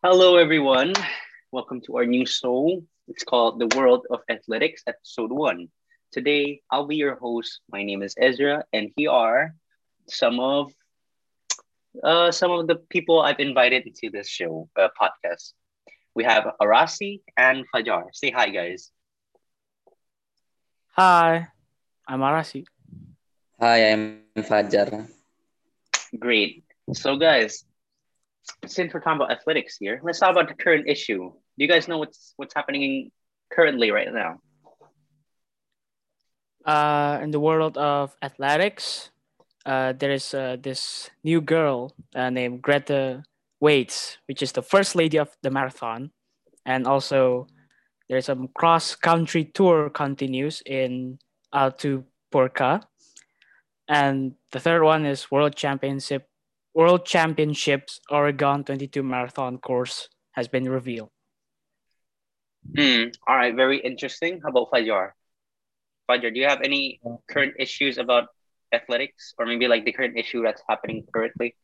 Hello, everyone. Welcome to our new show. It's called The World of Athletics, Episode 1. Today, I'll be your host. My name is Ezra, and here are some of the people I've invited into this show, podcast. We have Arasi and Fajar. Say hi, guys. Hi, I'm Arasi. Hi, I'm Fajar. Great. So, guys, since we're talking about athletics here, let's talk about the current issue. Do you guys know what's happening currently right now? In the world of athletics, there is this new girl named Greta Waitz, which is the first lady of the marathon. And also, there's some cross-country tour continues in Atapuerca. And the third one is World Championships Oregon 22 marathon course has been revealed. All right, very interesting. How about Fajar? Fajar, do you have any current issues about athletics, or maybe like the current issue that's happening currently?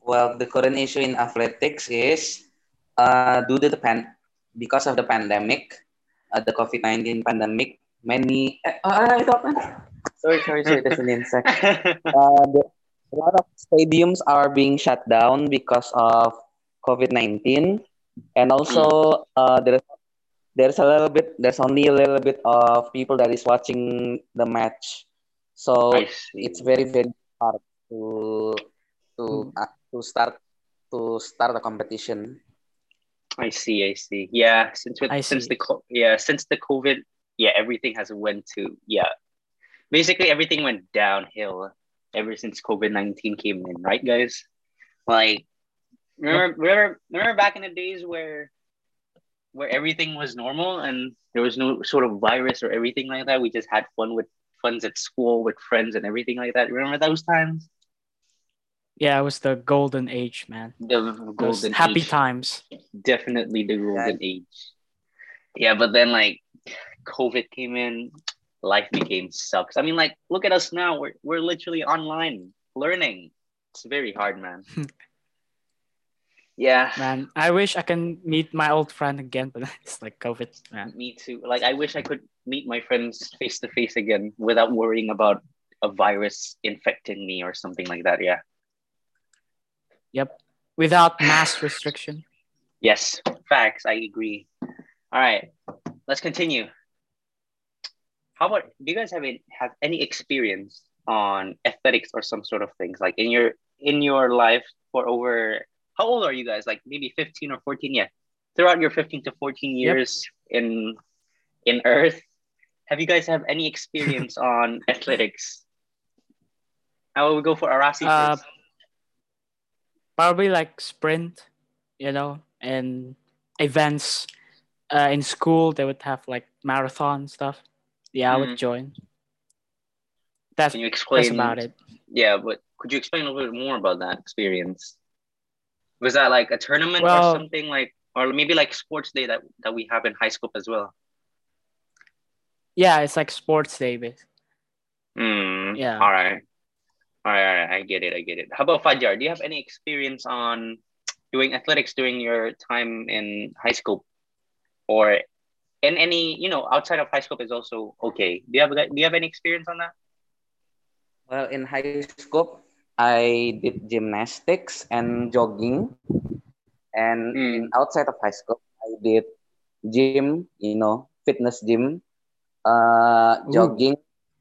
Well, the current issue in athletics is because of the pandemic, the COVID-19 pandemic. Sorry, that's an insect. A lot of stadiums are being shut down because of COVID-19, and also there's only a little bit of people that is watching the match, so it's very, very hard to start the competition. I see. Yeah, since the COVID, everything has basically everything went downhill ever since COVID-19 came in, right, guys? Like, remember back in the days where everything was normal and there was no sort of virus or everything like that. We just had fun with friends at school, with friends and everything like that. Remember those times? Yeah, it was the golden age, man. Happy times. Definitely the golden age. Yeah, but then, like, COVID came in. Life became sucks. I mean, like, look at us now. We're literally online learning. It's very hard, man. Yeah. Man, I wish I can meet my old friend again, but it's like COVID, man. Me too. Like, I wish I could meet my friends face-to-face again without worrying about a virus infecting me or something like that, yeah. Yep. Without mass restriction. Yes. Facts. I agree. All right. Let's continue. How about, do you guys have any experience on athletics or some sort of things? Like in your life for over, how old are you guys? Like maybe 15 or 14? Yeah. Throughout your 15 to 14 years in Earth, have you guys have any experience on athletics? How will we go for Arasi first? Probably like sprint, and events. In school, they would have like marathon stuff. Yeah, I would join. That's about it. Yeah, but could you explain a little bit more about that experience? Was that like a tournament or something like, or maybe like sports day that we have in HighScope as well? Yeah, it's like sports day, basically. Yeah. All right. I get it. How about Fajar? Do you have any experience on doing athletics during your time in HighScope, or? And any, outside of HighScope is also okay. Do you have any experience on that? Well, in HighScope, I did gymnastics and jogging. And outside of HighScope, I did gym, fitness gym, jogging,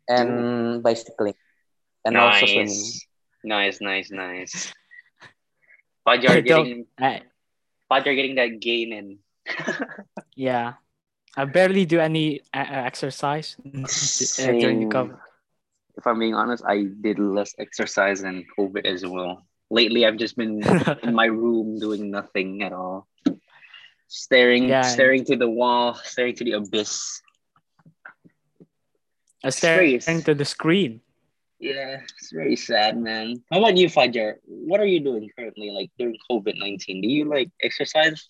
and bicycling. And also swimming. Nice. Fajar getting that gain in. Yeah. I barely do any exercise during COVID. If I'm being honest, I did less exercise than COVID as well. Lately, I've just been in my room doing nothing at all. Staring to the wall, staring to the abyss. Staring to the screen. Yeah, it's very sad, man. How about you, Fajar? What are you doing currently, like, during COVID-19? Do you, like, exercise?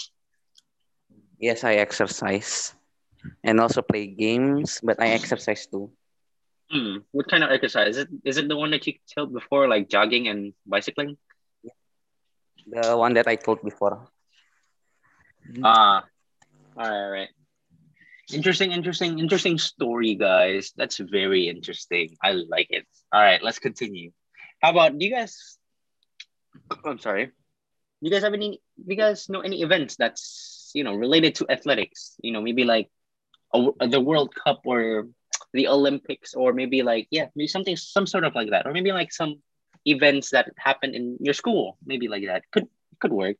Yes, I exercise. And also play games, but I exercise too. What kind of exercise? Is it the one that you told before, like jogging and bicycling? Yeah. The one that I told before. All right. Interesting story, guys. That's very interesting. I like it. All right, let's continue. How about you guys? I'm sorry. You guys have any? You guys know any events that's related to athletics? Maybe like the World Cup or the Olympics, or maybe like maybe something, some sort of like that, or maybe like some events that happen in your school, maybe like that. Could work.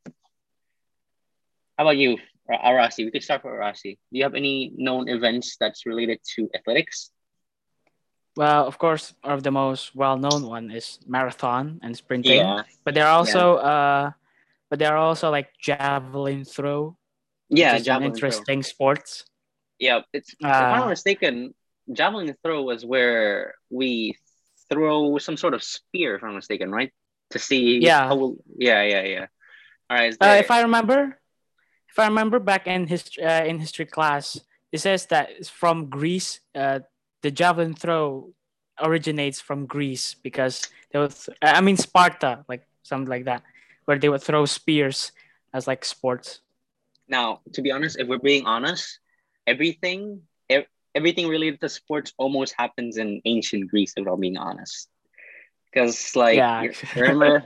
How about you? Arasi, we could start with Arasi. Do you have any known events that's related to athletics? Well, of course, one of the most well-known one is marathon and sprinting. Yeah. But there are also, like javelin throw. Yeah, javelin interesting throw. Sports. Yeah, if I'm not mistaken, javelin throw was where we throw some sort of spear. If I'm not mistaken, right? To see. Yeah. Yeah. All right. If I remember back in history class, it says that it's from Greece. The javelin throw originates from Greece because they were Sparta, like something like that, where they would throw spears as like sports. Now, to be honest, if we're being honest, everything related to sports almost happens in ancient Greece. If I'm being honest, because remember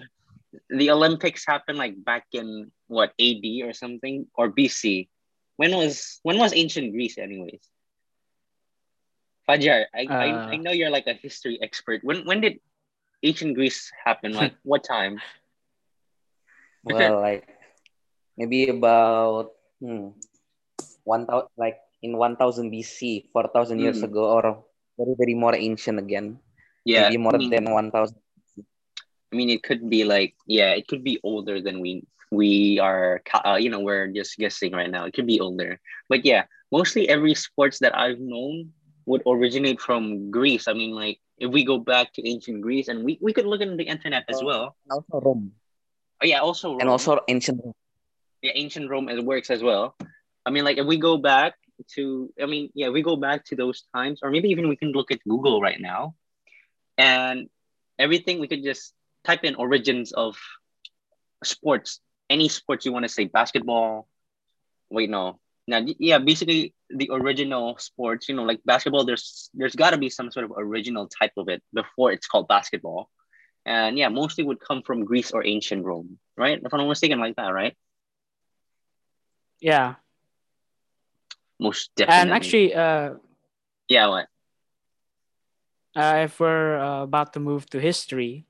the Olympics happened like back in what, AD or something, or BC? When was ancient Greece anyways? Fajar, I know you're like a history expert. When did ancient Greece happen? Like what time? Well, like maybe about 1000 BC, 4000 years ago, or very more ancient again. Yeah, maybe more than 1000. I mean, it could be like, it could be older than we are, we're just guessing right now. It could be older. But yeah, mostly every sports that I've known would originate from Greece. I mean, like, if we go back to ancient Greece, and we could look in the internet as well. Also Rome. Oh, yeah, also Rome. And also ancient Rome. Yeah, ancient Rome works as well. I mean, like, if we go back to, those times, or maybe even we can look at Google right now, and everything we could just type in origins of sports, any sports you want to say, basketball. Basically the original sports, like basketball, there's got to be some sort of original type of it before it's called basketball. And mostly would come from Greece or ancient Rome, right? If I'm not mistaken, like that, right? Yeah. Most definitely. And actually, what? If we're about to move to history,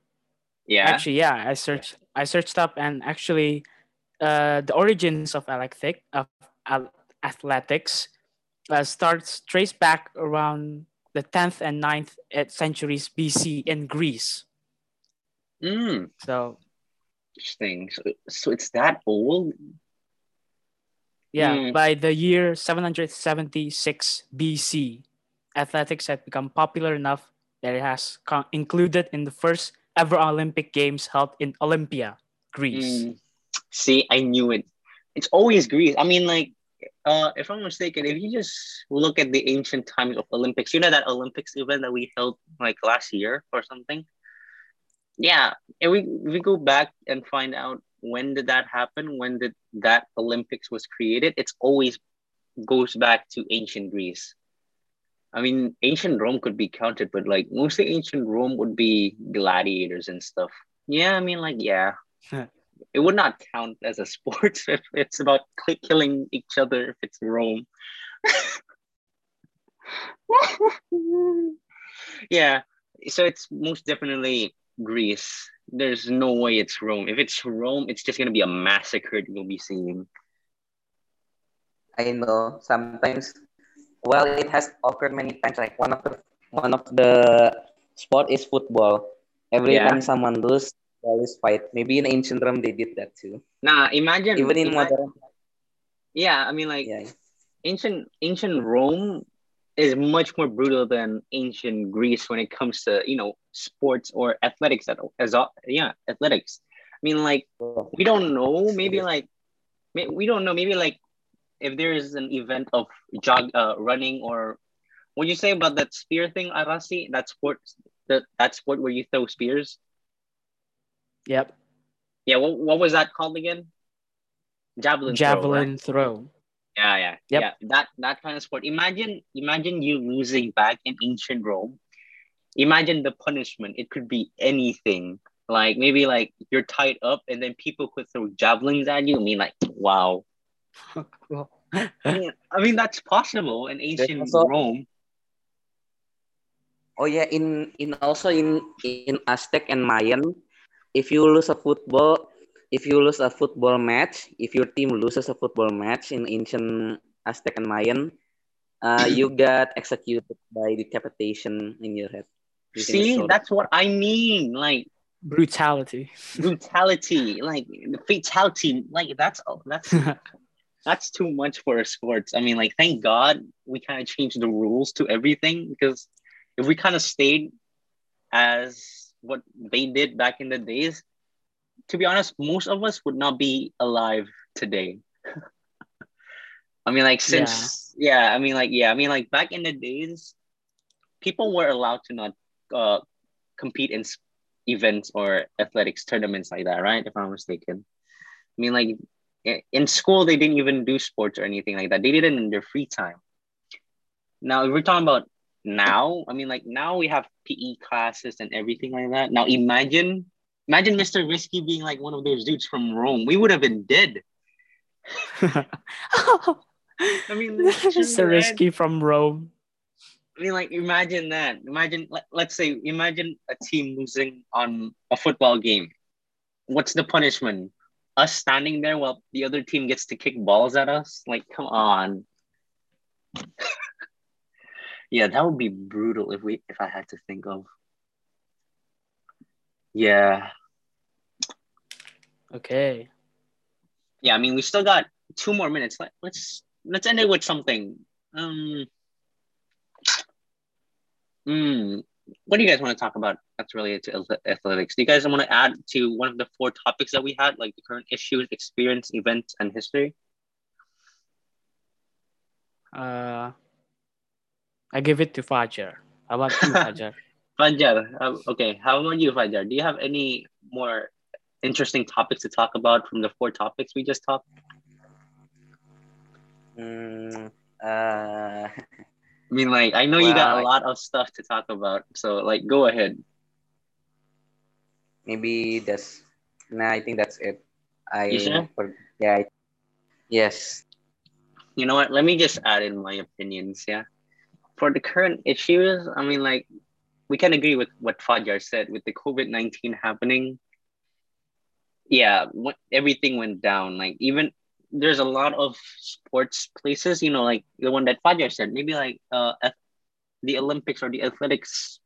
I searched. I searched up, and actually, the origins of athletics starts traced back around the 10th and 9th centuries BC in Greece. So interesting. So it's that old. Yeah, by the year 776 BC, athletics had become popular enough that it has included in the first ever Olympic Games held in Olympia, Greece. See, I knew it. It's always Greece. I mean, like, if I'm mistaken, if you just look at the ancient times of Olympics, that Olympics event that we held like last year or something? Yeah, if we go back and find out when did that happen, when did that Olympics was created, it's always goes back to ancient Greece. I mean, ancient Rome could be counted, but like mostly ancient Rome would be gladiators and stuff. Yeah, I mean, like, it would not count as a sport if it's about killing each other if it's Rome. So it's most definitely Greece. There's no way it's Rome. If it's Rome, it's just going to be a massacre you'll be seeing. I know, sometimes. Well, it has occurred many times. Like one of the sport is football. Every time someone loses, they always fight. Maybe in ancient Rome they did that too. Nah, imagine even in modern. Yeah, I mean, like ancient Rome is much more brutal than ancient Greece when it comes to sports or athletics. Athletics. I mean, like we don't know. Maybe like, if there is an event of running, or what you say about that spear thing, Arasi, that sport where you throw spears. Yep. Yeah, what was that called again? Javelin throw. Right? Throw. Yeah, yeah, yep. Yeah. That kind of sport. Imagine you losing back in ancient Rome. Imagine the punishment. It could be anything. Like maybe like you're tied up and then people could throw javelins at you. I mean, like, wow. I mean that's possible in ancient Rome. Oh yeah, in Aztec and Mayan, if your team loses a football match in ancient Aztec and Mayan, you got executed by decapitation in your head. See, that's what I mean. Like brutality, like fatality. Like that's that's too much for sports. I mean, like, thank God we kind of changed the rules to everything, because if we kind of stayed as what they did back in the days, to be honest, most of us would not be alive today. I mean, like, back in the days, people were allowed to not compete in events or athletics tournaments like that, right? If I'm mistaken. I mean, like, in school, they didn't even do sports or anything like that. They did it in their free time. Now, if we're talking about now, I mean, like, now we have PE classes and everything like that. Now, imagine Mr. Risky being like one of those dudes from Rome. We would have been dead. I mean, Mr. Risky from Rome. I mean, like, imagine that. Imagine a team losing on a football game. What's the punishment? Us standing there while the other team gets to kick balls at us? Like, come on. Yeah, that would be brutal if I had to think of. Yeah. Okay. Yeah, I mean, we still got 2 more minutes. Let's end it with something. What do you guys want to talk about that's related to athletics? Do you guys want to add to one of the 4 topics that we had, like the current issues, experience, events, and history? I give it to Fajar. How about you, Fajar? Okay. How about you, Fajar? Do you have any more interesting topics to talk about from the 4 topics we just talked? I mean, like, I know you got a lot of stuff to talk about, so, like, go ahead. Maybe that's... Nah, I think that's it. You sure? Yes. You know what? Let me just add in my opinions, yeah? For the current issues, I mean, like, we can agree with what Fajar said. With the COVID-19 happening, yeah, everything went down. Like, even... There's a lot of sports places, you know, like the one that Fajar said, maybe like the Olympics or the athletics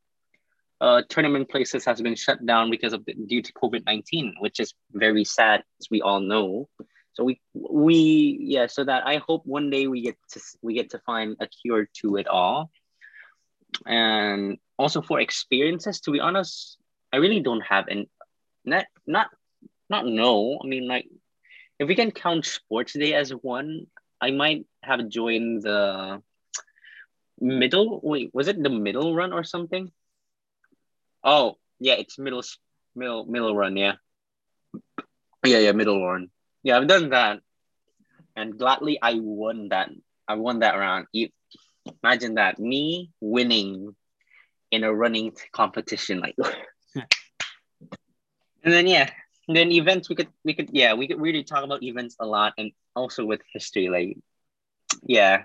tournament places has been shut down due to COVID-19, which is very sad, as we all know. So so I hope one day we get to find a cure to it all. And also for experiences, to be honest, I really don't have any. I mean, like, if we can count sports day as one, I might have joined the middle. Wait, was it the middle run or something? Oh, yeah, it's middle run, yeah. Yeah, middle run. Yeah, I've done that. And gladly, I won that round. Imagine that, me winning in a running competition. Like, and then, yeah. And then events, we could really talk about events a lot, and also with history, like, yeah,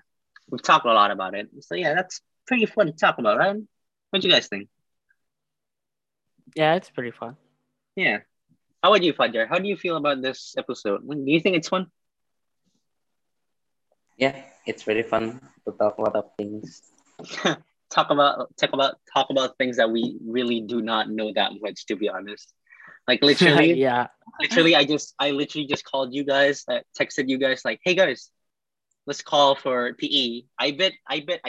we've talked a lot about it. So yeah, that's pretty fun to talk about, right? What do you guys think? Yeah, it's pretty fun. Yeah. How about you, Fajar? How do you feel about this episode? Do you think it's fun? Yeah, it's very fun to talk about things. talk about things that we really do not know that much, to be honest. Like, literally, yeah. Literally, I literally just called you guys, texted you guys, like, hey guys, let's call for PE. I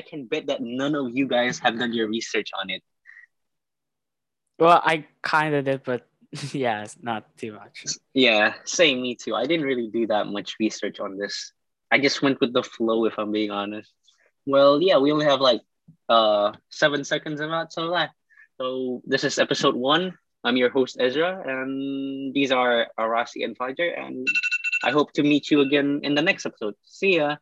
can bet that none of you guys have done your research on it. Well, I kind of did, but yeah, it's not too much. Yeah, same, me too. I didn't really do that much research on this. I just went with the flow, if I'm being honest. Well, yeah, we only have like 7 seconds of that, so this is episode 1. I'm your host, Ezra, and these are Arasi and Fajar, and I hope to meet you again in the next episode. See ya!